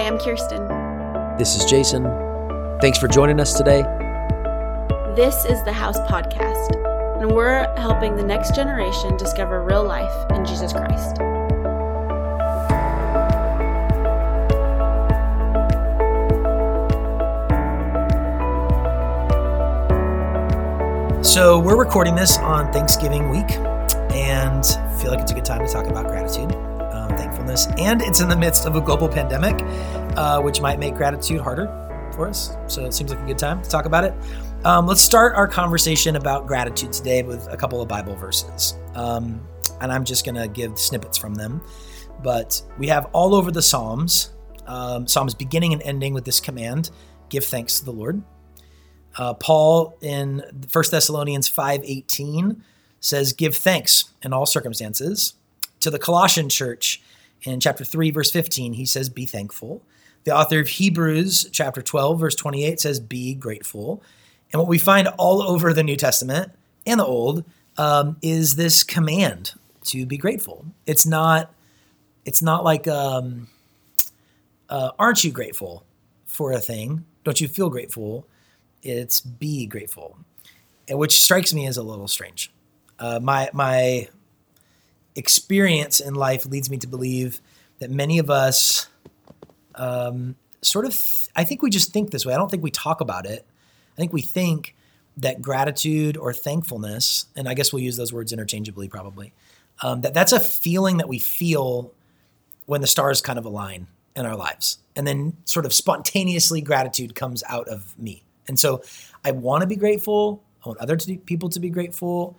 Hi, I'm Kirsten. This is Jason. Thanks for joining us today. This is the House Podcast, and we're helping the next generation discover real life in Jesus Christ. So we're recording this on Thanksgiving week, and I feel like it's a good time to talk about gratitude. Thankfulness, and it's in the midst of a global pandemic, which might make gratitude harder for us. So it seems like a good time to talk about it. Let's start our conversation about gratitude today with a couple of Bible verses. And I'm just going to give snippets from them. But we have all over the Psalms, Psalms beginning and ending with this command, give thanks to the Lord. Paul in 1 Thessalonians 5:18 says, give thanks in all circumstances. To the Colossian church in chapter 3, verse 15, he says, be thankful. The author of Hebrews chapter 12, verse 28 says, be grateful. And what we find all over the New Testament and the Old is this command to be grateful. It's not like, aren't you grateful for a thing? Don't you feel grateful? It's be grateful, which strikes me as a little strange. My experience in life leads me to believe that many of us I think we just think this way. I don't think we talk about it. I think we think that gratitude or thankfulness, and I guess we'll use those words interchangeably probably, that's a feeling that we feel when the stars kind of align in our lives. And then sort of spontaneously gratitude comes out of me. And so I want to be grateful. I want other people to be grateful.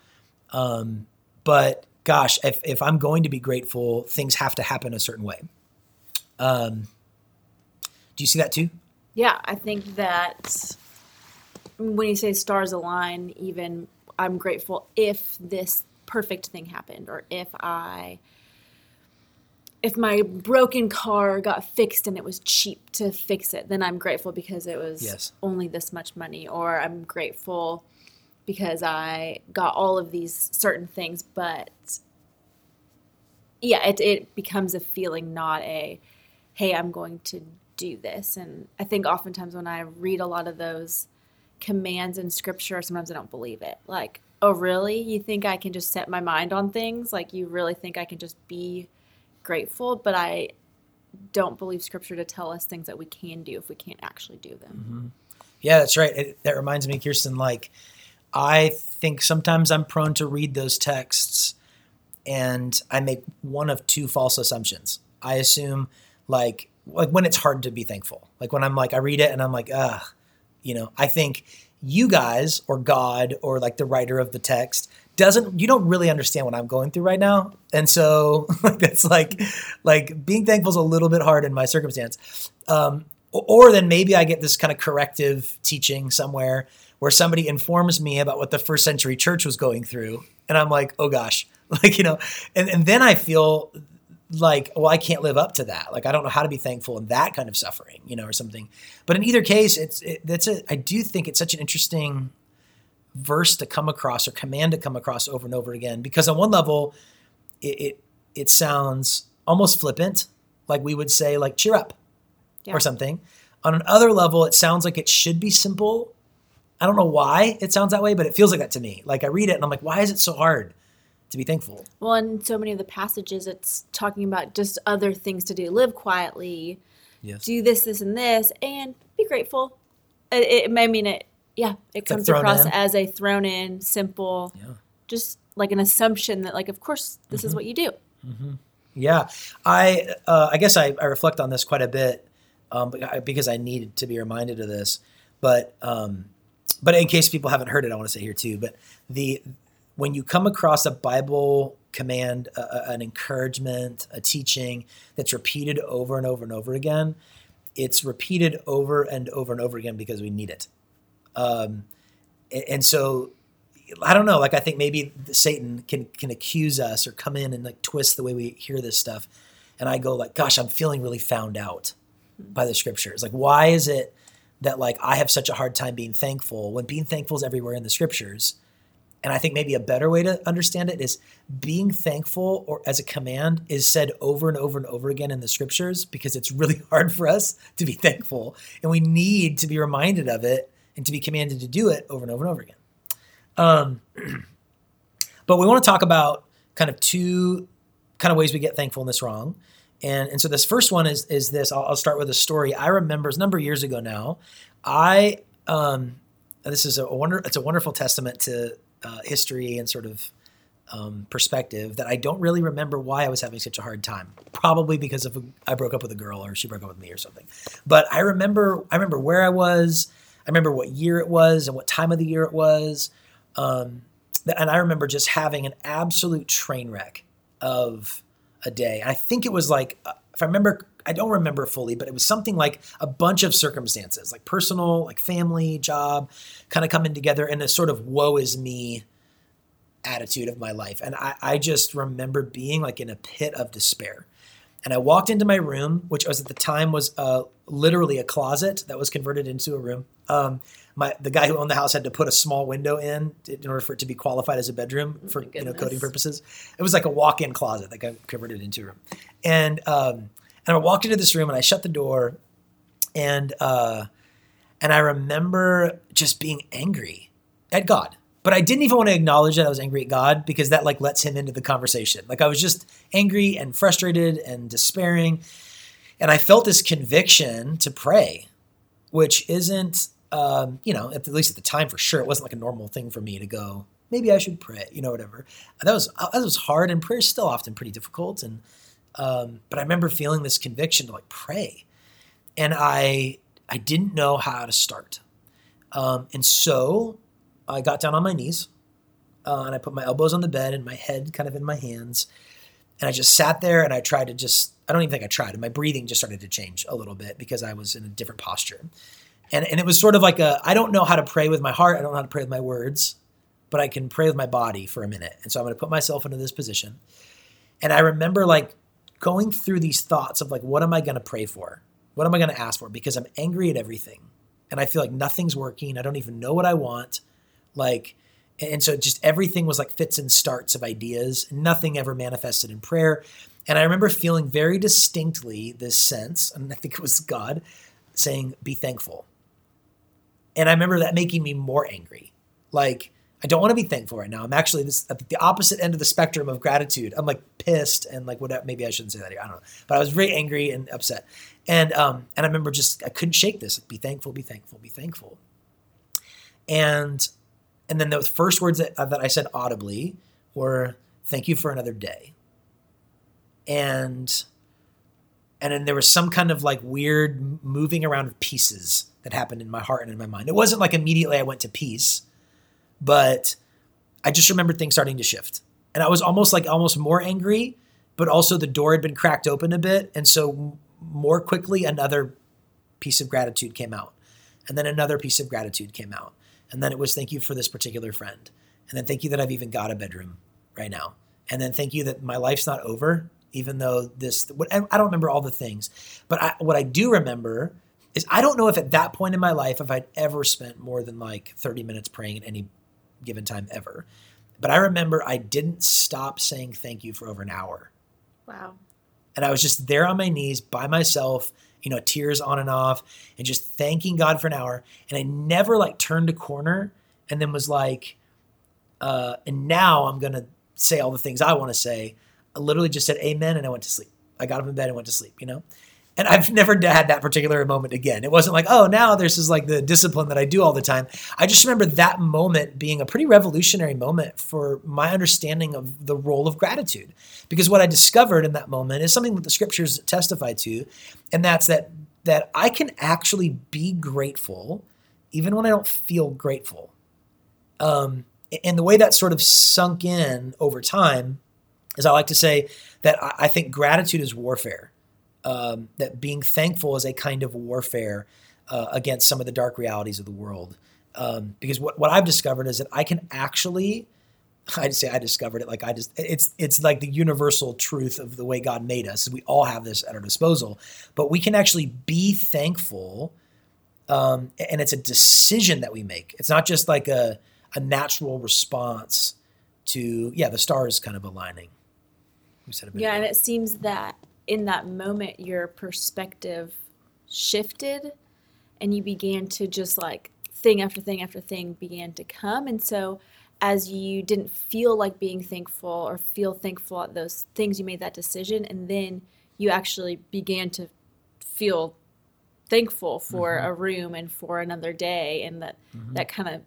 But gosh, if I'm going to be grateful, things have to happen a certain way. Do you see that too? Yeah, I think that when you say stars align, even I'm grateful if this perfect thing happened, or if my broken car got fixed and it was cheap to fix it, then I'm grateful because it was only this much money, or I'm grateful because I got all of these certain things. But yeah, it becomes a feeling, not a, hey, I'm going to do this. And I think oftentimes when I read a lot of those commands in Scripture, sometimes I don't believe it. Like, oh, really? You think I can just set my mind on things? Like, you really think I can just be grateful? But I don't believe Scripture to tell us things that we can do if we can't actually do them. Mm-hmm. Yeah, that's right. That reminds me, Kirsten, like, I think sometimes I'm prone to read those texts and I make one of two false assumptions. I assume like when it's hard to be thankful, like when I'm like, I read it and I'm like, I think you guys or God or like the writer of the text you don't really understand what I'm going through right now. And so that's like being thankful is a little bit hard in my circumstance. Or then maybe I get this kind of corrective teaching somewhere where somebody informs me about what the first century church was going through. And I'm like, oh gosh, and then I feel like, well, I can't live up to that. Like, I don't know how to be thankful in that kind of suffering, or something. But in either case, I do think it's such an interesting verse to come across, or command to come across over and over again, because on one level, it sounds almost flippant. Like we would say like, cheer up or something. On another level, it sounds like it should be simple. I don't know why it sounds that way, but it feels like that to me. Like I read it and I'm like, why is it so hard to be thankful? Well, in so many of the passages, it's talking about just other things to do. Live quietly, do this, this, and this, and be grateful. It comes across as a thrown in, simple, just like an assumption that like, of course, this is what you do. Mm-hmm. Yeah. I guess I reflect on this quite a bit because I needed to be reminded of this, But in case people haven't heard it, I want to say here too, but when you come across a Bible command, an encouragement, a teaching that's repeated over and over and over again, it's repeated over and over and over again because we need it. And so, I don't know, like I think maybe Satan can accuse us or come in and like twist the way we hear this stuff. And I go like, gosh, I'm feeling really found out by the Scriptures. Like, why is it that like I have such a hard time being thankful when being thankful is everywhere in the Scriptures? And I think maybe a better way to understand it is being thankful, or as a command, is said over and over and over again in the scriptures, because it's really hard for us to be thankful, and we need to be reminded of it and to be commanded to do it over and over and over again. But we want to talk about kind of two kind of ways we get thankfulness wrong. And so this first one is this. I'll start with a story. I remember, it's a number of years ago now, this is it's a wonderful testament to history and sort of perspective that I don't really remember why I was having such a hard time. Probably because I broke up with a girl, or she broke up with me or something. But I remember where I was. I remember what year it was and what time of the year it was. And I remember just having an absolute train wreck of a day. I think it was like, if I remember, I don't remember fully, but it was something like a bunch of circumstances, like personal, like family, job, kind of coming together in a sort of woe is me attitude of my life. And I just remember being like in a pit of despair. And I walked into my room, which was at the time was literally a closet that was converted into a room. The guy who owned the house had to put a small window in order for it to be qualified as a bedroom for coding purposes. It was like a walk-in closet that got converted into a room. And I walked into this room and I shut the door, and I remember just being angry at God. But I didn't even want to acknowledge that I was angry at God, because that like lets him into the conversation. Like I was just angry and frustrated and despairing. And I felt this conviction to pray, which isn't, at least at the time for sure, it wasn't like a normal thing for me to go, maybe I should pray, whatever. That was hard, and prayer is still often pretty difficult. And, but I remember feeling this conviction to like pray, and I didn't know how to start. And so I got down on my knees, and I put my elbows on the bed and my head kind of in my hands. And I just sat there, and I don't even think I tried. And my breathing just started to change a little bit because I was in a different posture. And it was sort of like I don't know how to pray with my heart. I don't know how to pray with my words, but I can pray with my body for a minute. And so I'm going to put myself into this position. And I remember like going through these thoughts of like, what am I going to pray for? What am I going to ask for? Because I'm angry at everything. And I feel like nothing's working. I don't even know what I want. And so just everything was like fits and starts of ideas. Nothing ever manifested in prayer. And I remember feeling very distinctly this sense, and I think it was God saying, be thankful. And I remember that making me more angry. Like, I don't want to be thankful right now. I'm actually at the opposite end of the spectrum of gratitude. I'm like pissed and like, whatever. Maybe I shouldn't say that here. I don't know. But I was very angry and upset. And I remember just, I couldn't shake this. Like, be thankful, be thankful, be thankful. And then the first words that I said audibly were, thank you for another day. And then there was some kind of like weird moving around of pieces that happened in my heart and in my mind. It wasn't like immediately I went to peace, but I just remembered things starting to shift. And I was almost more angry, but also the door had been cracked open a bit. And so more quickly, another piece of gratitude came out. And then another piece of gratitude came out. And then it was, thank you for this particular friend. And then thank you that I've even got a bedroom right now. And then thank you that my life's not over, even though I don't remember all the things. But what I do remember is I don't know if at that point in my life, if I'd ever spent more than like 30 minutes praying at any given time ever. But I remember I didn't stop saying thank you for over an hour. Wow. And I was just there on my knees by myself, tears on and off, and just thanking God for an hour. And I never like turned a corner and then was like, and now I'm going to say all the things I want to say. I literally just said amen. And I went to sleep. I got up in bed and went to sleep, and I've never had that particular moment again. It wasn't like, oh, now this is like the discipline that I do all the time. I just remember that moment being a pretty revolutionary moment for my understanding of the role of gratitude. Because what I discovered in that moment is something that the scriptures testify to, and that's that I can actually be grateful even when I don't feel grateful. And the way that sort of sunk in over time is I like to say that I think gratitude is warfare. That being thankful is a kind of warfare against some of the dark realities of the world. Because what I've discovered is that I can actually, I'd say I discovered it, it's like the universal truth of the way God made us. We all have this at our disposal, but we can actually be thankful. And it's a decision that we make. It's not just like a natural response to, the stars kind of aligning. We said a bit ago. And it seems that in that moment, your perspective shifted and you began to just like thing after thing after thing began to come. And so as you didn't feel like being thankful or feel thankful at those things, you made that decision. And then you actually began to feel thankful for a room and for another day. And that kind of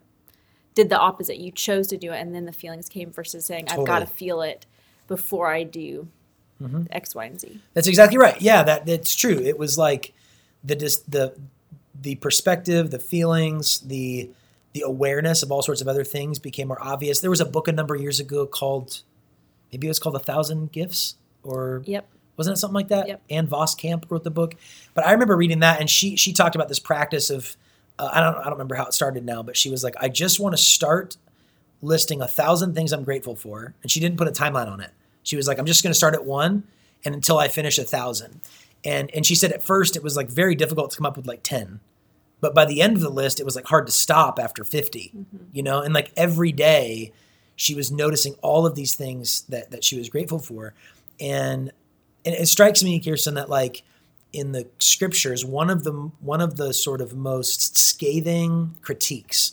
did the opposite. You chose to do it. And then the feelings came versus saying, I've got to feel it before I do X, Y, and Z. That's exactly right. Yeah, that's true. It was like the perspective, the feelings, the awareness of all sorts of other things became more obvious. There was a book a number of years ago called, maybe it was called A Thousand Gifts, or wasn't it something like that? Yep. Anne Voskamp wrote the book. But I remember reading that, and she talked about this practice of, I don't remember how it started now, but she was like, I just want to start listing 1,000 things I'm grateful for. And she didn't put a timeline on it. She was like, I'm just going to start at one and until I finish 1,000. And she said at first it was like very difficult to come up with like 10. But by the end of the list, it was like hard to stop after 50, and like every day she was noticing all of these things that she was grateful for. And it strikes me, Kirsten, that like in the scriptures, one of the sort of most scathing critiques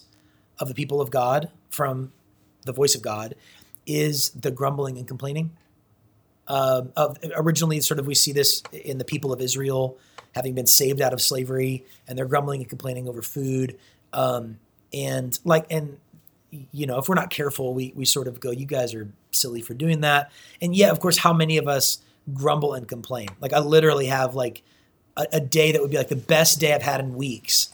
of the people of God from the voice of God is the grumbling and complaining. Originally, sort of, we see this in the people of Israel having been saved out of slavery, and they're grumbling and complaining over food. If we're not careful, we sort of go, you guys are silly for doing that. And yeah, of course, how many of us grumble and complain? Like I literally have like a day that would be like the best day I've had in weeks.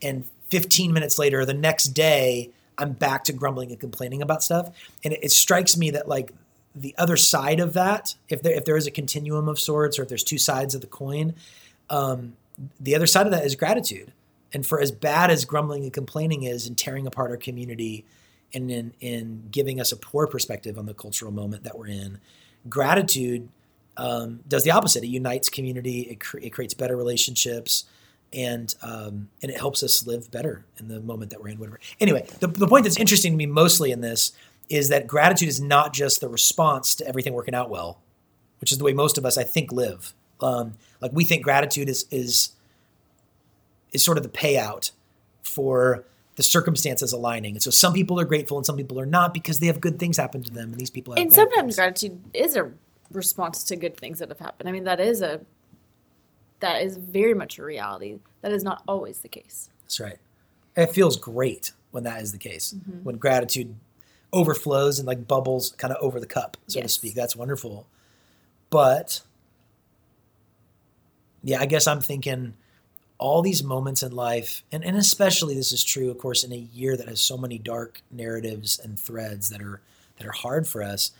And 15 minutes later, the next day, I'm back to grumbling and complaining about stuff. And it strikes me that like the other side of that, if there is a continuum of sorts, or if there's two sides of the coin, the other side of that is gratitude. And for as bad as grumbling and complaining is in tearing apart our community and in giving us a poor perspective on the cultural moment that we're in, gratitude does the opposite. It unites community. It creates better relationships, and it helps us live better in the moment that we're in, whatever. Anyway, the point that's interesting to me mostly in this is that gratitude is not just the response to everything working out well, which is the way most of us, I think, live. Like we think gratitude is sort of the payout for the circumstances aligning. And so some people are grateful and some people are not because they have good things happen to them. And these people have and sometimes things. Gratitude is a response to good things that have happened. I mean, that is very much a reality. That is not always the case. That's right. It feels great when that is the case, when gratitude overflows and like bubbles kind of over the cup, so to speak. That's wonderful. But yeah, I guess I'm thinking all these moments in life, and especially this is true, of course, in a year that has so many dark narratives and threads that are hard for us.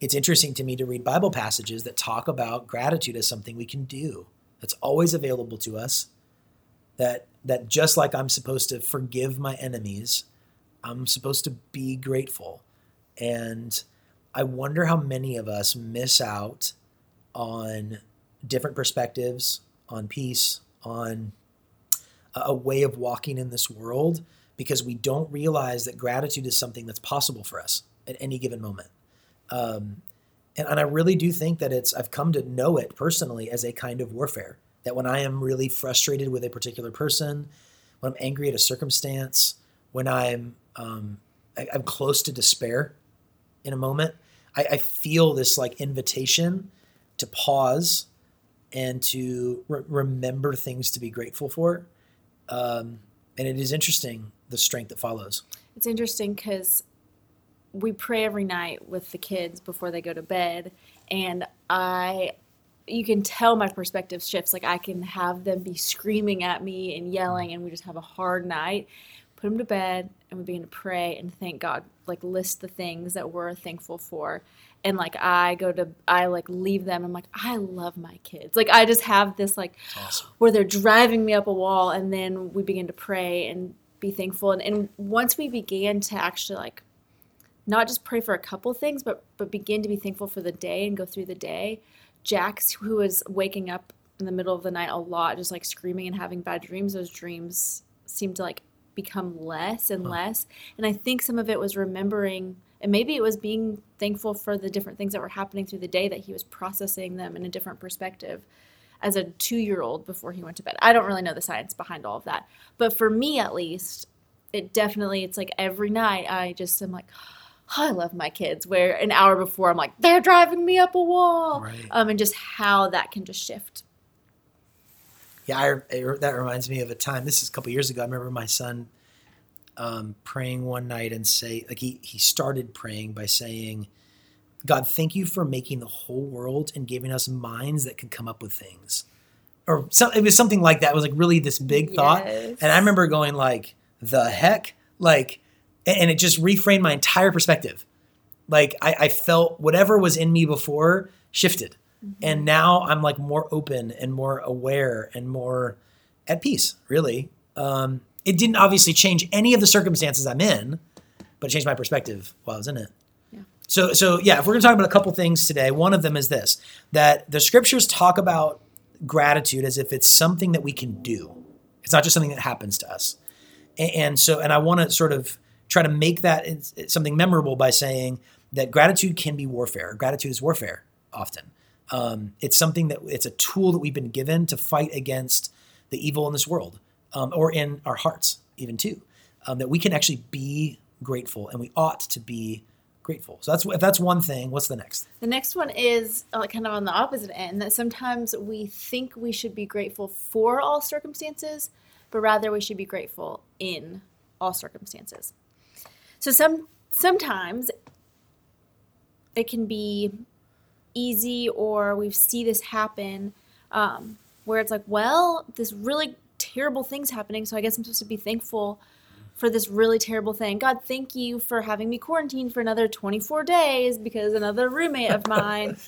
It's interesting to me to read Bible passages that talk about gratitude as something we can do, that's always available to us, that just like I'm supposed to forgive my enemies, I'm supposed to be grateful. And I wonder how many of us miss out on different perspectives, on peace, on a way of walking in this world, because we don't realize that gratitude is something that's possible for us at any given moment. And I really do think that I've come to know it personally as a kind of warfare, that when I am really frustrated with a particular person, when I'm angry at a circumstance, when I'm close to despair in a moment, I feel this like invitation to pause and to remember things to be grateful for. And it is interesting, the strength that follows. It's interesting because we pray every night with the kids before they go to bed. And you can tell my perspective shifts. Like I can have them be screaming at me and yelling, and we just have a hard night. Put them to bed, and we begin to pray and thank God, like list the things that we're thankful for. And like I leave them. I'm like, I love my kids. Like I just have this like awesome. Where they're driving me up a wall, and then we begin to pray and be thankful. And once we began to actually like not just pray for a couple things, but begin to be thankful for the day and go through the day, Jax, who was waking up in the middle of the night a lot, just like screaming and having bad dreams, those dreams seemed to like become less and less. And I think some of it was remembering, and maybe it was being thankful for the different things that were happening through the day, that he was processing them in a different perspective as a 2-year-old before he went to bed. I don't really know the science behind all of that. But for me, at least, it definitely, it's like every night I just am like, oh, I love my kids, where an hour before I'm like, they're driving me up a wall. Right. And just how that can just shift. Yeah, that reminds me of a time, this is a couple years ago, I remember my son praying one night and say, like he started praying by saying, God, thank you for making the whole world and giving us minds that could come up with things. Or it was something like that. It was like really this big thought. And I remember going like, the heck? Like, and it just reframed my entire perspective. Like I felt whatever was in me before shifted. Mm-hmm. And now I'm like more open and more aware and more at peace, really. It didn't obviously change any of the circumstances I'm in, but it changed my perspective while I was in it. So yeah, if we're going to talk about a couple things today, one of them is this, that the scriptures talk about gratitude as if it's something that we can do. It's not just something that happens to us. And I want to sort of try to make that something memorable by saying that gratitude can be warfare. Gratitude is warfare often. It's something that, it's a tool that we've been given to fight against the evil in this world, or in our hearts even too, that we can actually be grateful, and we ought to be grateful. So that's, if that's one thing, what's the next? The next one is kind of on the opposite end, that sometimes we think we should be grateful for all circumstances, but rather we should be grateful in all circumstances. So sometimes it can be easy, or we see this happen where it's like, well, this really terrible thing's happening, so I guess I'm supposed to be thankful for this really terrible thing. God, thank you for having me quarantined for another 24 days because another roommate of mine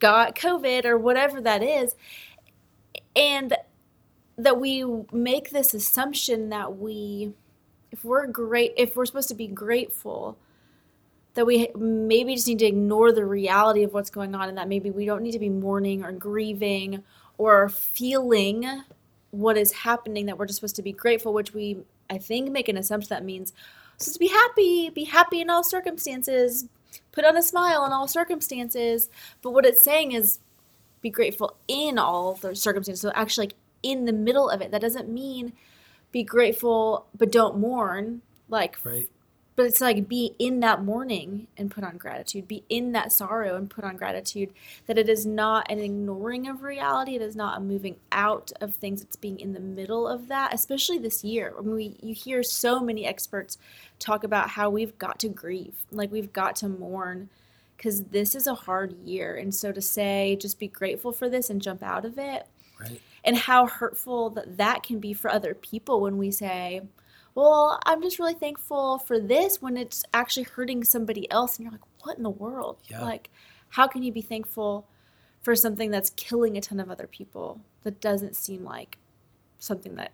got COVID or whatever that is. And that we make this assumption that if we're supposed to be grateful, that we maybe just need to ignore the reality of what's going on, and that maybe we don't need to be mourning or grieving or feeling what is happening, that we're just supposed to be grateful, which we, I think, make an assumption that means supposed to be happy in all circumstances, put on a smile in all circumstances. But what it's saying is be grateful in all the circumstances. So actually, like, in the middle of it, that doesn't mean be grateful but don't mourn. Like, right. But it's like, be in that mourning and put on gratitude. Be in that sorrow and put on gratitude. That it is not an ignoring of reality. It is not a moving out of things. It's being in the middle of that, especially this year. I mean, you hear so many experts talk about how we've got to grieve. Like, we've got to mourn, because this is a hard year. And so to say, just be grateful for this and jump out of it. Right. And how hurtful that can be for other people when we say, well, I'm just really thankful for this, when it's actually hurting somebody else. And you're like, what in the world? Yeah. Like, how can you be thankful for something that's killing a ton of other people? That doesn't seem like something that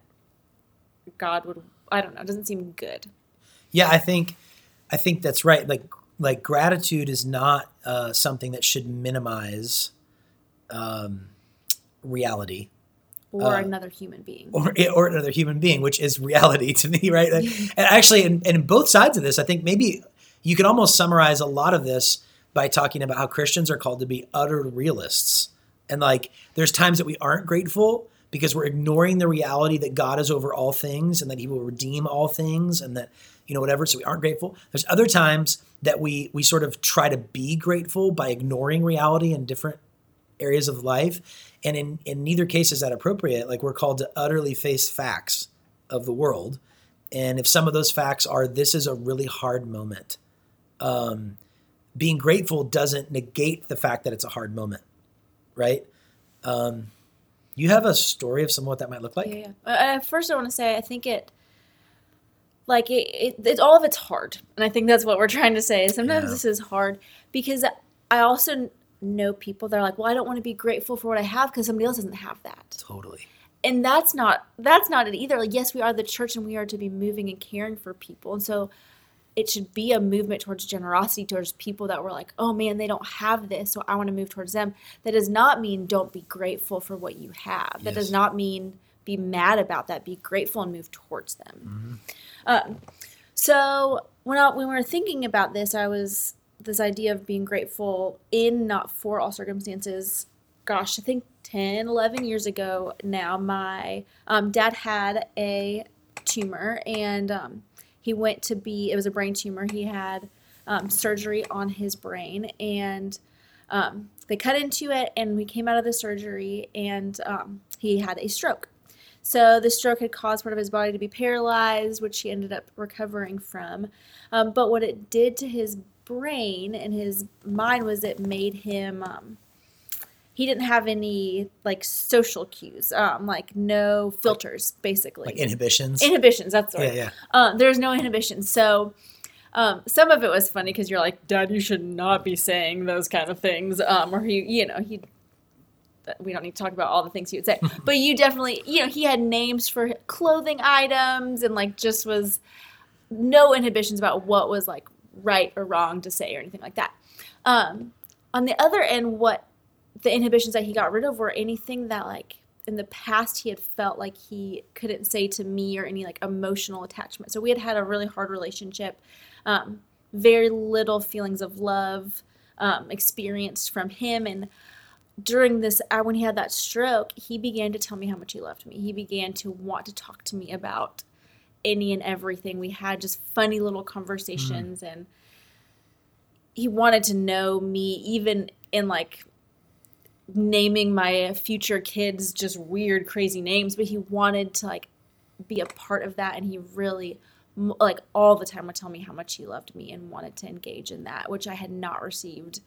God would, I don't know, it doesn't seem good. Yeah, I think that's right. Like gratitude is not something that should minimize reality. Or another human being. Or another human being, which is reality to me, right? Like, and actually, in both sides of this, I think maybe you could almost summarize a lot of this by talking about how Christians are called to be utter realists. And like, there's times that we aren't grateful because we're ignoring the reality that God is over all things and that he will redeem all things and that, you know, whatever. So we aren't grateful. There's other times that we sort of try to be grateful by ignoring reality in different areas of life. And in neither case is that appropriate. Like, we're called to utterly face facts of the world. And if some of those facts are, this is a really hard moment, being grateful doesn't negate the fact that it's a hard moment, right? You have a story of some of what that might look like? Yeah. First, I want to say, I think it's all of it's hard. And I think that's what we're trying to say. Sometimes this is hard, because I also know people that are like, well, I don't want to be grateful for what I have because somebody else doesn't have that. Totally. And that's not it either. Like, yes, we are the church and we are to be moving and caring for people. And so it should be a movement towards generosity, towards people that were like, oh man, they don't have this, so I want to move towards them. That does not mean don't be grateful for what you have. That does not mean be mad about that, be grateful and move towards them. Mm-hmm. So when we were thinking about this, I was this idea of being grateful in, not for, all circumstances. Gosh, I think 10, 11 years ago now, my dad had a tumor, and he went to be, it was a brain tumor. He had surgery on his brain, and they cut into it, and we came out of the surgery, and he had a stroke. So the stroke had caused part of his body to be paralyzed, which he ended up recovering from. But what it did to his brain and his mind was it made him, he didn't have any like social cues, like no filters, basically. Like inhibitions? Inhibitions, that's the word. Yeah. There's no inhibitions. So some of it was funny because you're like, Dad, you should not be saying those kind of things. Or he, you know, he... we don't need to talk about all the things he would say, but you definitely, you know, he had names for clothing items and like just was no inhibitions about what was like right or wrong to say or anything like that. On the other end, what the inhibitions that he got rid of were anything that like in the past he had felt like he couldn't say to me, or any like emotional attachment. So we had had a really hard relationship, very little feelings of love experienced from him. And during this, when he had that stroke, he began to tell me how much he loved me. He began to want to talk to me about any and everything. We had just funny little conversations, and he wanted to know me, even in like naming my future kids just weird, crazy names. But he wanted to like be a part of that, and he really like all the time would tell me how much he loved me and wanted to engage in that, which I had not received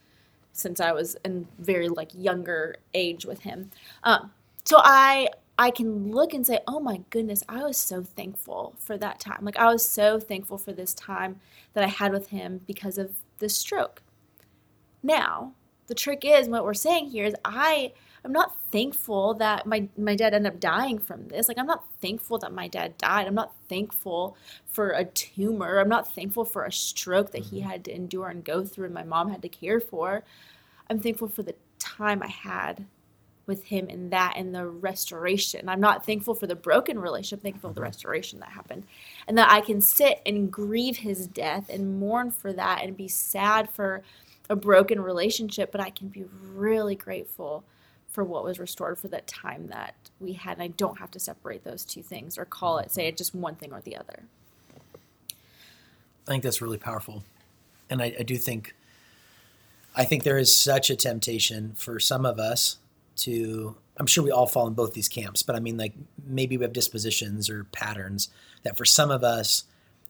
since I was in very like younger age with him. So I can look and say, oh my goodness, I was so thankful for that time. Like I was so thankful for this time that I had with him because of this stroke. Now, the trick is, what we're saying here is I'm not thankful that my dad ended up dying from this. Like I'm not thankful that my dad died. I'm not thankful for a tumor. I'm not thankful for a stroke that he had to endure and go through and my mom had to care for. I'm thankful for the time I had with him in that and the restoration. I'm not thankful for the broken relationship. I'm thankful for the restoration that happened. And that I can sit and grieve his death and mourn for that and be sad for a broken relationship, but I can be really grateful for what was restored, for that time that we had. And I don't have to separate those two things or call it, say it just one thing or the other. I think that's really powerful. And I do think, there is such a temptation for some of us to, I'm sure we all fall in both these camps, but I mean, like maybe we have dispositions or patterns that for some of us,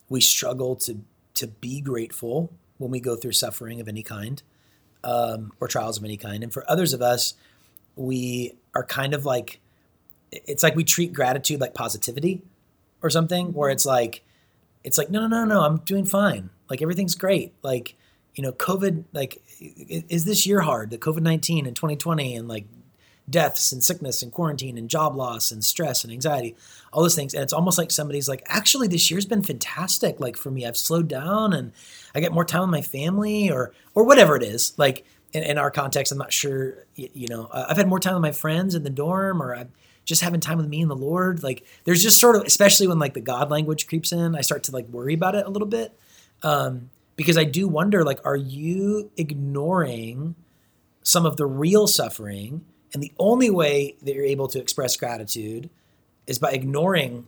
we struggle to be grateful when we go through suffering of any kind, or trials of any kind. And for others of us, we are kind of like, it's like we treat gratitude like positivity or something, where it's like, no, I'm doing fine. Like everything's great. Like, you know, COVID, like, is this year hard? The COVID-19 and 2020 and like deaths and sickness and quarantine and job loss and stress and anxiety, all those things. And it's almost like somebody's like, actually this year's been fantastic. Like for me, I've slowed down and I get more time with my family or whatever it is. Like, in our context, I'm not sure, you know, I've had more time with my friends in the dorm, or I'm just having time with me and the Lord. Like there's just sort of, especially when like the God language creeps in, I start to like worry about it a little bit. Because I do wonder, like, are you ignoring some of the real suffering? And the only way that you're able to express gratitude is by ignoring,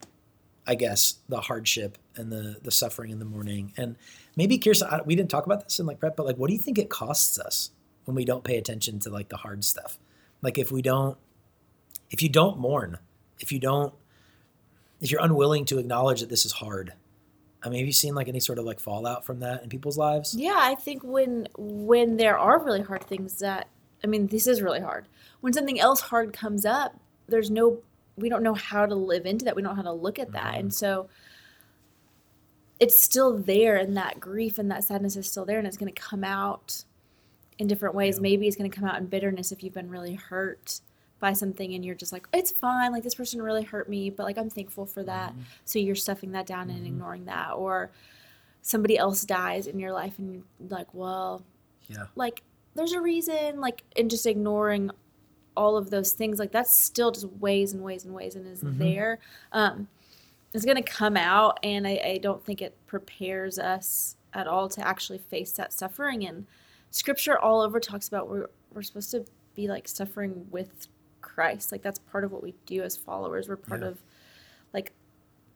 I guess, the hardship and the suffering and the mourning. And maybe Kirsten, we didn't talk about this in like prep, but like, what do you think it costs us when we don't pay attention to like the hard stuff? Like if you don't mourn, if you're unwilling to acknowledge that this is hard, I mean, have you seen like any sort of like fallout from that in people's lives? Yeah. I think when there are really hard things that, I mean, this is really hard. When something else hard comes up, we don't know how to live into that. We don't know how to look at that. And so it's still there, and that grief and that sadness is still there, and it's going to come out in different ways. Yeah. Maybe it's going to come out in bitterness if you've been really hurt by something and you're just like, it's fine. Like this person really hurt me, but like, I'm thankful for that. Mm-hmm. So you're stuffing that down and ignoring that. Or somebody else dies in your life and you're like, well, yeah, like there's a reason, like, and just ignoring all of those things, like that's still just ways and ways and ways and is mm-hmm. there. It's going to come out, and I don't think it prepares us at all to actually face that suffering. And Scripture all over talks about we're supposed to be like suffering with Christ. Like that's part of what we do as followers. We're part yeah. of like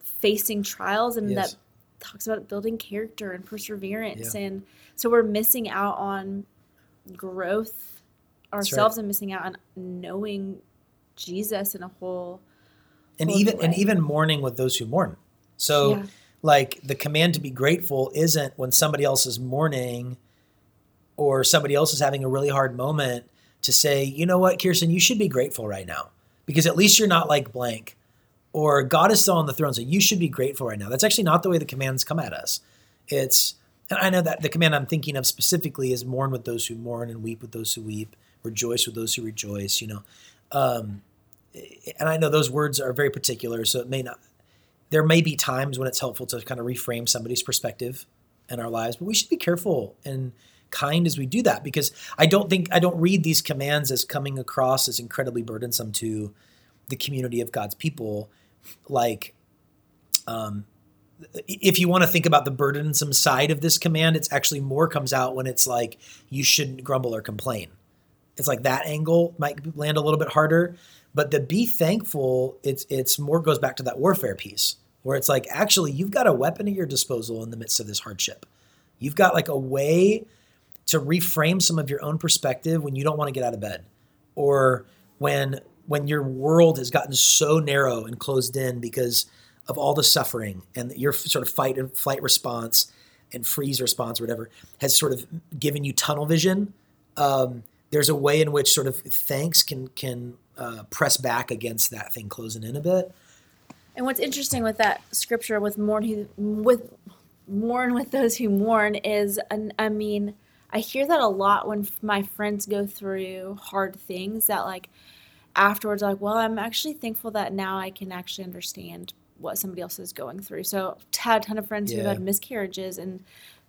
facing trials, and yes. that talks about building character and perseverance. Yeah. And so we're missing out on growth ourselves right. and missing out on knowing Jesus in a whole way. And even mourning with those who mourn. So yeah. like the command to be grateful isn't when somebody else is mourning or somebody else is having a really hard moment to say, you know what, Kirsten, you should be grateful right now because at least you're not like blank, or God is still on the throne, so you should be grateful right now. That's actually not the way the commands come at us. It's, and I know that the command I'm thinking of specifically is mourn with those who mourn and weep with those who weep, rejoice with those who rejoice, you know. And I know those words are very particular, so it may not, there may be times when it's helpful to kind of reframe somebody's perspective in our lives, but we should be careful and kind as we do that, because I don't read these commands as coming across as incredibly burdensome to the community of God's people. Like, if you want to think about the burdensome side of this command, it's actually more comes out when it's like, you shouldn't grumble or complain. It's like that angle might land a little bit harder, but the be thankful, it's more goes back to that warfare piece where it's like, actually, you've got a weapon at your disposal in the midst of this hardship. You've got like a way to reframe some of your own perspective when you don't want to get out of bed, or when your world has gotten so narrow and closed in because of all the suffering and your sort of fight and flight response and freeze response or whatever has sort of given you tunnel vision. There's a way in which sort of thanks can press back against that thing closing in a bit. And what's interesting with that scripture with mourn with those who mourn is, I mean, I hear that a lot when my friends go through hard things that like afterwards, like, well, I'm actually thankful that now I can actually understand what somebody else is going through. So I've had a ton of friends yeah. who've had miscarriages, and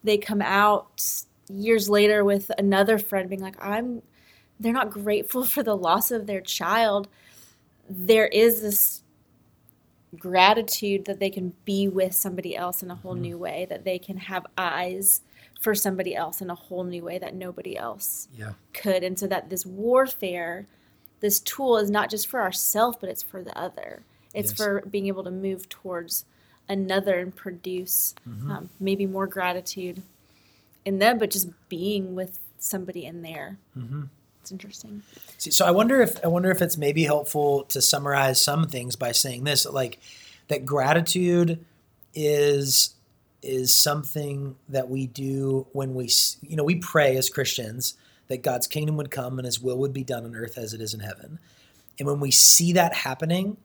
they come out years later with another friend being like, they're not grateful for the loss of their child. There is this gratitude that they can be with somebody else in a whole mm-hmm. new way, that they can have eyes for somebody else in a whole new way that nobody else yeah. could. And so that this warfare, this tool is not just for ourselves, but it's for the other. It's yes. for being able to move towards another and produce mm-hmm. Maybe more gratitude in them, but just being with somebody in there. Mm-hmm. It's interesting. See, so I wonder if it's maybe helpful to summarize some things by saying this, like that gratitude is something that we do when we, you know, we pray as Christians that God's kingdom would come and his will would be done on earth as it is in heaven. And when we see that happening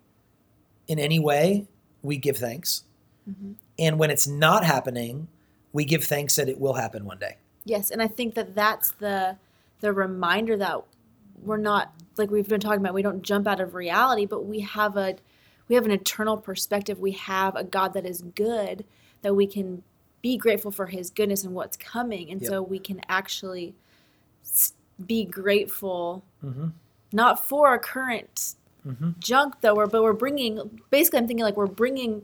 in any way, we give thanks. Mm-hmm. And when it's not happening, we give thanks that it will happen one day. Yes. And I think that that's the reminder that we're not, like we've been talking about, we don't jump out of reality, but we have an eternal perspective. We have a God that is good, that we can be grateful for his goodness and what's coming. And yep. so we can actually be grateful, mm-hmm. not for our current mm-hmm. junk though, but we're bringing, basically I'm thinking like we're bringing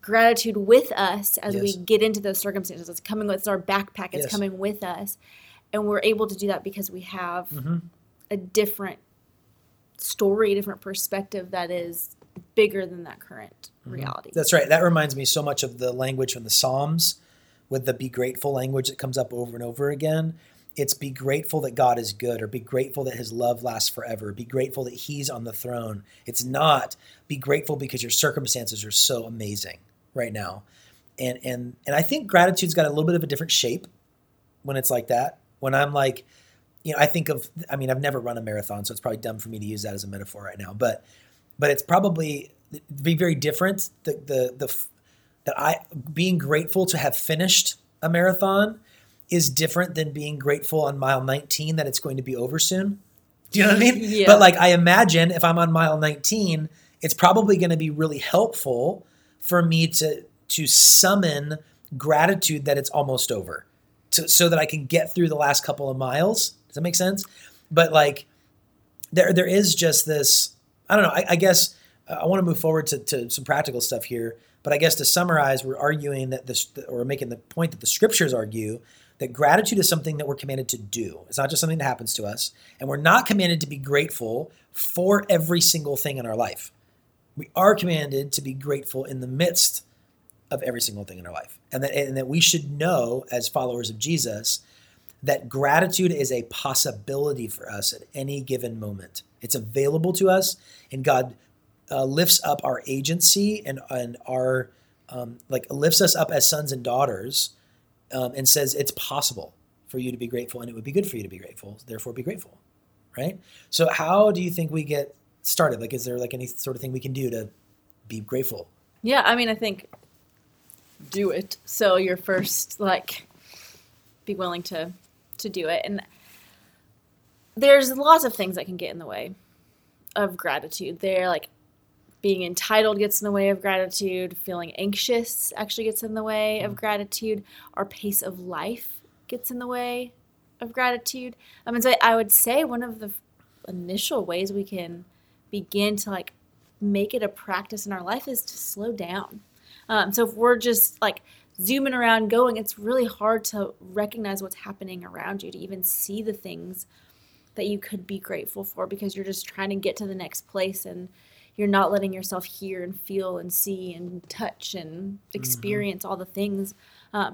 gratitude with us as yes. we get into those circumstances. It's coming with our backpack. It's yes. coming with us. And we're able to do that because we have mm-hmm. a different story, a different perspective that is bigger than that current reality. That's right. That reminds me so much of the language from the Psalms with the be grateful language that comes up over and over again. It's be grateful that God is good, or be grateful that his love lasts forever. Be grateful that he's on the throne. It's not be grateful because your circumstances are so amazing right now. And I think gratitude's got a little bit of a different shape when it's like that. When I'm like, you know, I've never run a marathon, so it's probably dumb for me to use that as a metaphor right now, but it's probably be very different. That being grateful to have finished a marathon is different than being grateful on mile 19 that it's going to be over soon. Do you know what I mean? Yeah. But like, I imagine if I'm on mile 19, it's probably going to be really helpful for me to summon gratitude that it's almost over, so that I can get through the last couple of miles. Does that make sense? But like, there is just this, I don't know, I guess I want to move forward to some practical stuff here. But I guess to summarize, we're arguing that this, or making the point that the scriptures argue that gratitude is something that we're commanded to do. It's not just something that happens to us. And we're not commanded to be grateful for every single thing in our life. We are commanded to be grateful in the midst of every single thing in our life. And that we should know as followers of Jesus that gratitude is a possibility for us at any given moment. It's available to us, and God lifts up our agency and our lifts us up as sons and daughters, and says it's possible for you to be grateful, and it would be good for you to be grateful. Therefore, be grateful, right? So, how do you think we get started? Like, is there like any sort of thing we can do to be grateful? Yeah, I mean, I think do it. So you're first, like, be willing to do it, and there's lots of things that can get in the way of gratitude. They're like being entitled gets in the way of gratitude. Feeling anxious actually gets in the way of gratitude. Our pace of life gets in the way of gratitude. I mean, so I would say one of the initial ways we can begin to like make it a practice in our life is to slow down. So if we're just like zooming around going, it's really hard to recognize what's happening around you, to even see the things that you could be grateful for, because you're just trying to get to the next place and you're not letting yourself hear and feel and see and touch and experience all the things. So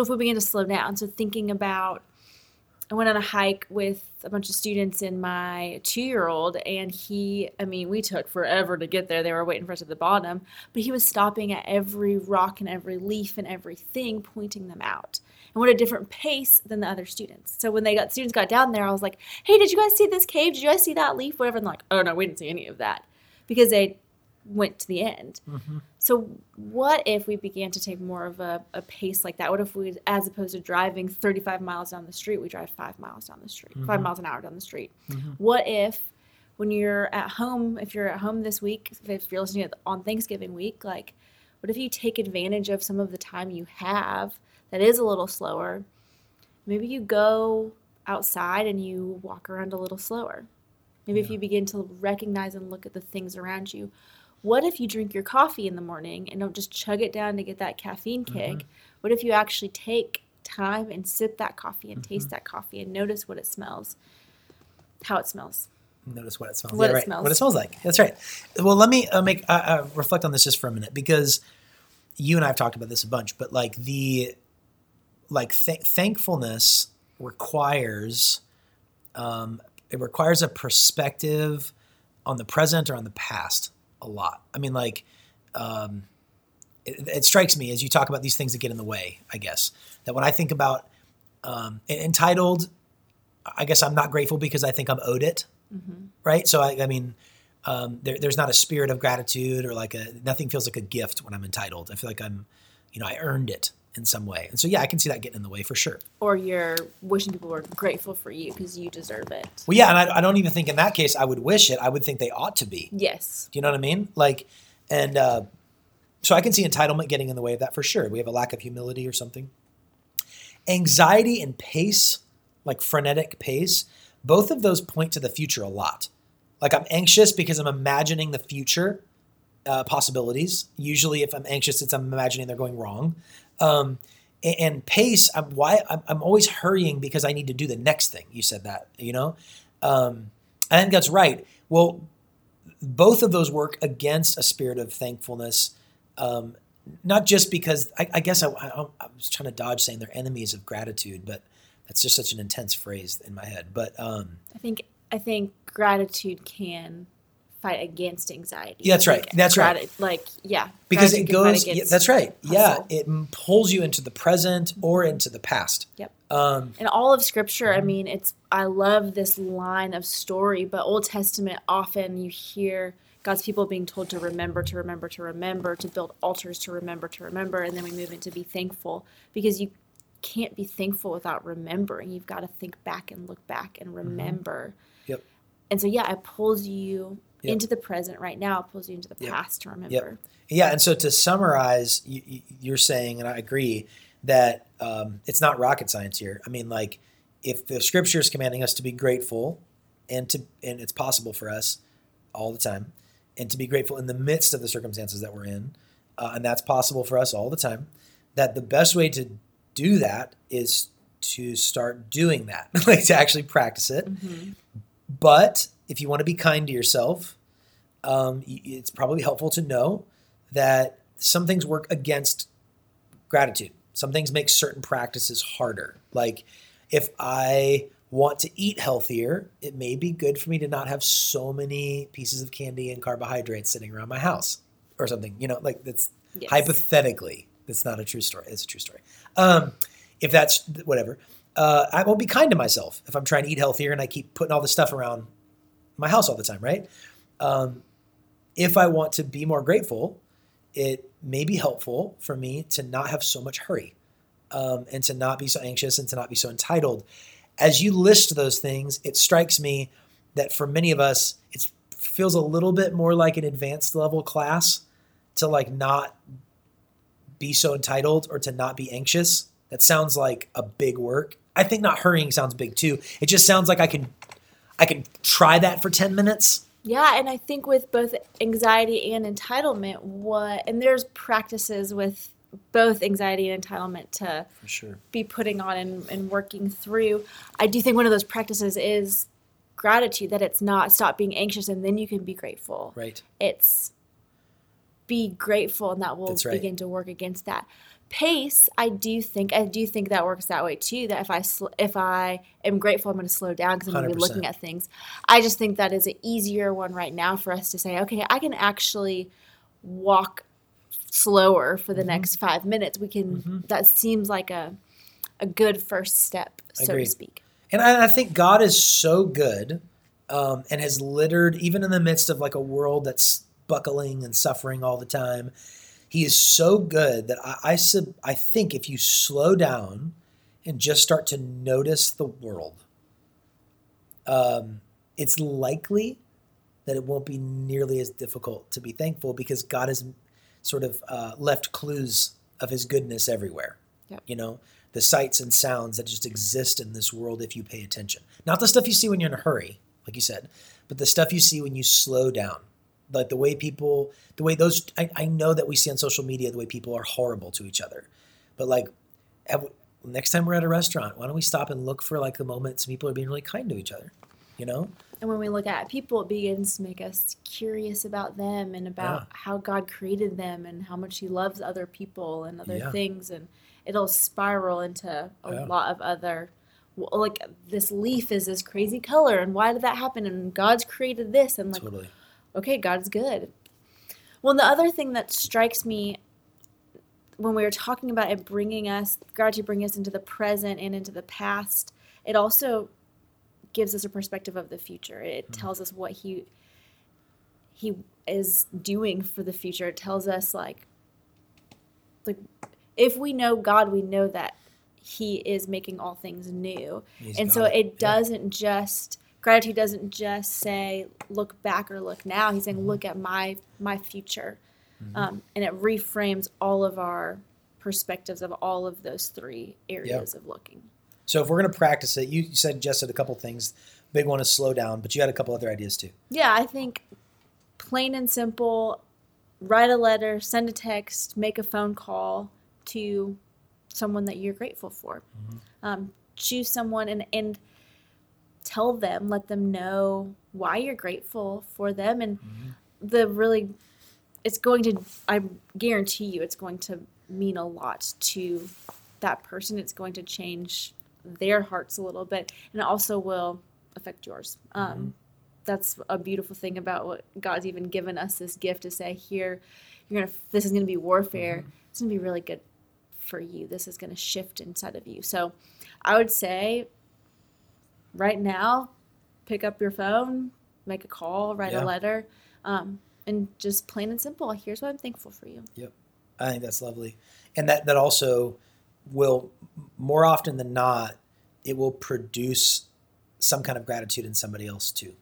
if we begin to slow down, so thinking about, I went on a hike with a bunch of students and my 2-year-old, and we took forever to get there. They were waiting for us at the bottom, but he was stopping at every rock and every leaf and everything, pointing them out. And what a different pace than the other students. So when students got down there, I was like, hey, did you guys see this cave? Did you guys see that leaf? Whatever. And they're like, oh no, we didn't see any of that, because they went to the end. Mm-hmm. So what if we began to take more of a pace like that? What if we, as opposed to driving 35 miles down the street, we drive 5 miles down the street, 5 miles an hour down the street? Mm-hmm. What if when you're at home, if you're at home this week, if you're listening on Thanksgiving week, like what if you take advantage of some of the time you have that is a little slower? Maybe you go outside and you walk around a little slower. Maybe if you begin to recognize and look at the things around you. What if you drink your coffee in the morning and don't just chug it down to get that caffeine kick? Mm-hmm. What if you actually take time and sip that coffee and taste that coffee and notice what it smells, how it smells? Notice what it smells. What it smells. What it smells like. That's right. Well, let me reflect on this just for a minute, because you and I have talked about this a bunch, but like thankfulness requires a perspective on the present or on the past. A lot. I mean, like, it strikes me as you talk about these things that get in the way, I guess, that when I think about entitled, I guess I'm not grateful because I think I'm owed it, right? So, I mean, there's not a spirit of gratitude, or like nothing feels like a gift when I'm entitled. I feel like I earned it in some way. And so, yeah, I can see that getting in the way for sure. Or you're wishing people were grateful for you because you deserve it. Well, yeah, and I don't even think in that case I would wish it. I would think they ought to be. Yes. Do you know what I mean? Like, and so I can see entitlement getting in the way of that for sure. We have a lack of humility or something. Anxiety and pace, like frenetic pace, both of those point to the future a lot. Like I'm anxious because I'm imagining the future possibilities. Usually if I'm anxious, it's I'm imagining they're going wrong. And pace, I'm always hurrying because I need to do the next thing. You said that, I think that's right. Well, both of those work against a spirit of thankfulness. Not just because I guess I was trying to dodge saying they're enemies of gratitude, but that's just such an intense phrase in my head. But, I think gratitude can fight against anxiety. Yeah, that's right. Like, that's right. Like, yeah. Because it goes, that's right. Hustle. Yeah. It pulls you into the present or into the past. Yep. And all of Scripture, I mean, I love this line of story, but Old Testament, often you hear God's people being told to remember, to remember, to remember, to build altars, to remember, to remember. And then we move into be thankful, because you can't be thankful without remembering. You've got to think back and look back and remember. Yep. And so, yeah, it pulls you into the present right now, pulls you into the past to remember. Yep. Yeah, and so to summarize, you're saying, and I agree, that it's not rocket science here. I mean, like, if the Scripture is commanding us to be grateful, and it's possible for us all the time, and to be grateful in the midst of the circumstances that we're in, and that's possible for us all the time, that the best way to do that is to start doing that, like to actually practice it. Mm-hmm. But if you want to be kind to yourself, it's probably helpful to know that some things work against gratitude. Some things make certain practices harder. Like if I want to eat healthier, it may be good for me to not have so many pieces of candy and carbohydrates sitting around my house or something, you know, like that's yes. Hypothetically, that's not a true story. It's a true story. If that's whatever, I won't be kind to myself if I'm trying to eat healthier and I keep putting all this stuff around my house all the time. Right. If I want to be more grateful, it may be helpful for me to not have so much hurry, and to not be so anxious and to not be so entitled. As you list those things, it strikes me that for many of us, it feels a little bit more like an advanced level class to like not be so entitled or to not be anxious. That sounds like a big work. I think not hurrying sounds big too. It just sounds like I can try that for 10 minutes. Yeah, and I think with both anxiety and entitlement, and there's practices with both anxiety and entitlement to for sure. be putting on and working through. I do think one of those practices is gratitude, that it's not stop being anxious and then you can be grateful. Right. It's be grateful, and that will That's right. begin to work against that. Pace, I do think that works that way too, that if I am grateful, I'm going to slow down because I'm going to be looking at things. I just think that is an easier one right now for us to say, okay, I can actually walk slower for the mm-hmm. next 5 minutes. We can mm-hmm. that seems like a good first step, so to speak. And I think God is so good and has littered, even in the midst of like a world that's buckling and suffering all the time, He is so good that I think if you slow down and just start to notice the world, it's likely that it won't be nearly as difficult to be thankful, because God has sort of left clues of His goodness everywhere. Yep. You know, the sights and sounds that just exist in this world if you pay attention. Not the stuff you see when you're in a hurry, like you said, but the stuff you see when you slow down. Like the way people, the way those, I know that we see on social media, the way people are horrible to each other. But like next time we're at a restaurant, why don't we stop and look for like the moments people are being really kind to each other, you know? And when we look at people, it begins to make us curious about them and about how God created them and how much He loves other people and other things. And it'll spiral into a lot of other, like this leaf is this crazy color and why did that happen? And God's created this and like. Totally. Okay, God's good. Well, the other thing that strikes me when we were talking about it bringing us, gratitude bringing us into the present and into the past, it also gives us a perspective of the future. It tells us what he is doing for the future. It tells us like if we know God, we know that He is making all things new. Gratitude doesn't just say, look back or look now. He's saying, look at my future. Mm-hmm. And it reframes all of our perspectives of all of those three areas of looking. So if we're going to practice it, you suggested a couple things. Big one is slow down, but you had a couple other ideas too. Yeah, I think plain and simple, write a letter, send a text, make a phone call to someone that you're grateful for. Mm-hmm. Choose someone and tell them, let them know why you're grateful for them. And I guarantee you, it's going to mean a lot to that person. It's going to change their hearts a little bit, and it also will affect yours. That's a beautiful thing about what God's even given us this gift to say, here, this is going to be warfare. Mm-hmm. It's going to be really good for you. This is going to shift inside of you. So I would say, right now, pick up your phone, make a call, write a letter, and just plain and simple. Here's what I'm thankful for you. Yep. I think that's lovely. And that also will, more often than not, it will produce some kind of gratitude in somebody else too.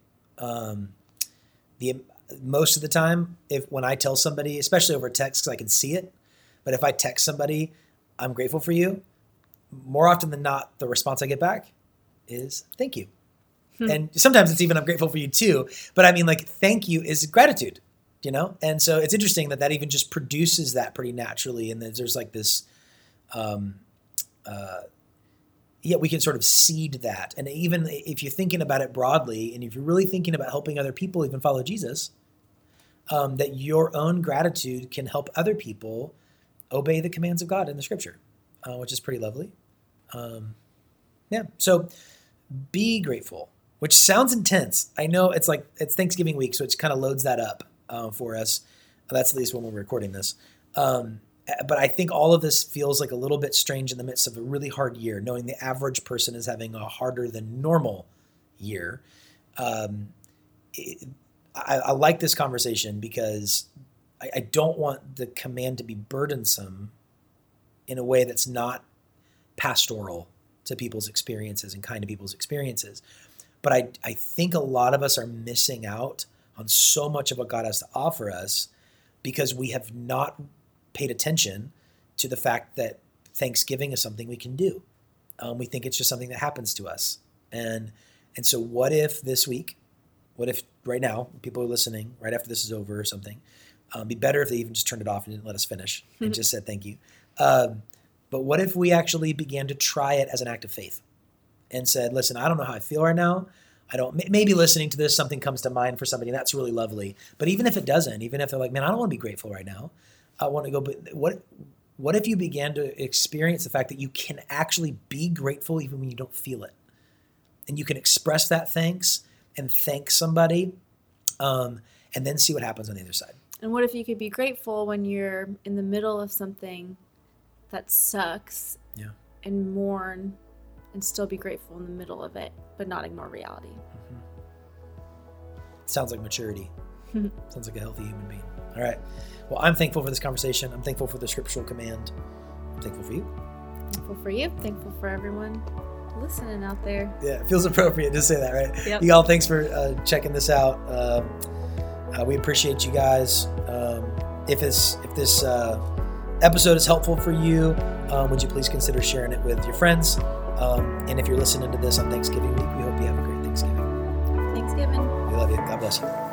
Most of the time, when I tell somebody, especially over text, because I can see it, but if I text somebody, I'm grateful for you, more often than not, the response I get back is thank you. And sometimes it's even, I'm grateful for you too. But I mean, like, thank you is gratitude, you know? And so it's interesting that that even just produces that pretty naturally. And there's like this, yeah, we can sort of seed that. And even if you're thinking about it broadly, and if you're really thinking about helping other people even follow Jesus, that your own gratitude can help other people obey the commands of God in the Scripture, which is pretty lovely. Yeah, so be grateful, which sounds intense. I know it's like, it's Thanksgiving week, so it kind of loads that up for us. That's at least when we're recording this. But I think all of this feels like a little bit strange in the midst of a really hard year, knowing the average person is having a harder than normal year. I like this conversation because I don't want the command to be burdensome in a way that's not pastoral to people's experiences and kind to people's experiences. But I think a lot of us are missing out on so much of what God has to offer us because we have not paid attention to the fact that Thanksgiving is something we can do. We think it's just something that happens to us. And so what if this week, what if right now, people are listening right after this is over or something, it'd be better if they even just turned it off and didn't let us finish and just said thank you. But what if we actually began to try it as an act of faith and said, listen, I don't know how I feel right now. Maybe listening to this, something comes to mind for somebody. That's really lovely. But even if it doesn't, even if they're like, man, I don't want to be grateful right now. I want to go, but what if you began to experience the fact that you can actually be grateful even when you don't feel it? And you can express that thanks and thank somebody and then see what happens on the other side. And what if you could be grateful when you're in the middle of something that sucks and mourn and still be grateful in the middle of it, but not ignore reality? Sounds like maturity. Sounds like a healthy human being. All right. Well, I'm thankful for this conversation. I'm thankful for the scriptural command. I'm thankful for you. Thankful for you. Thankful for everyone listening out there. Yeah, it feels appropriate to say that, right? Yep. Y'all, thanks for checking this out. We appreciate you guys. If this episode is helpful for you, would you please consider sharing it with your friends? And if you're listening to this on Thanksgiving week, we hope you have a great Thanksgiving. We love you. God bless you.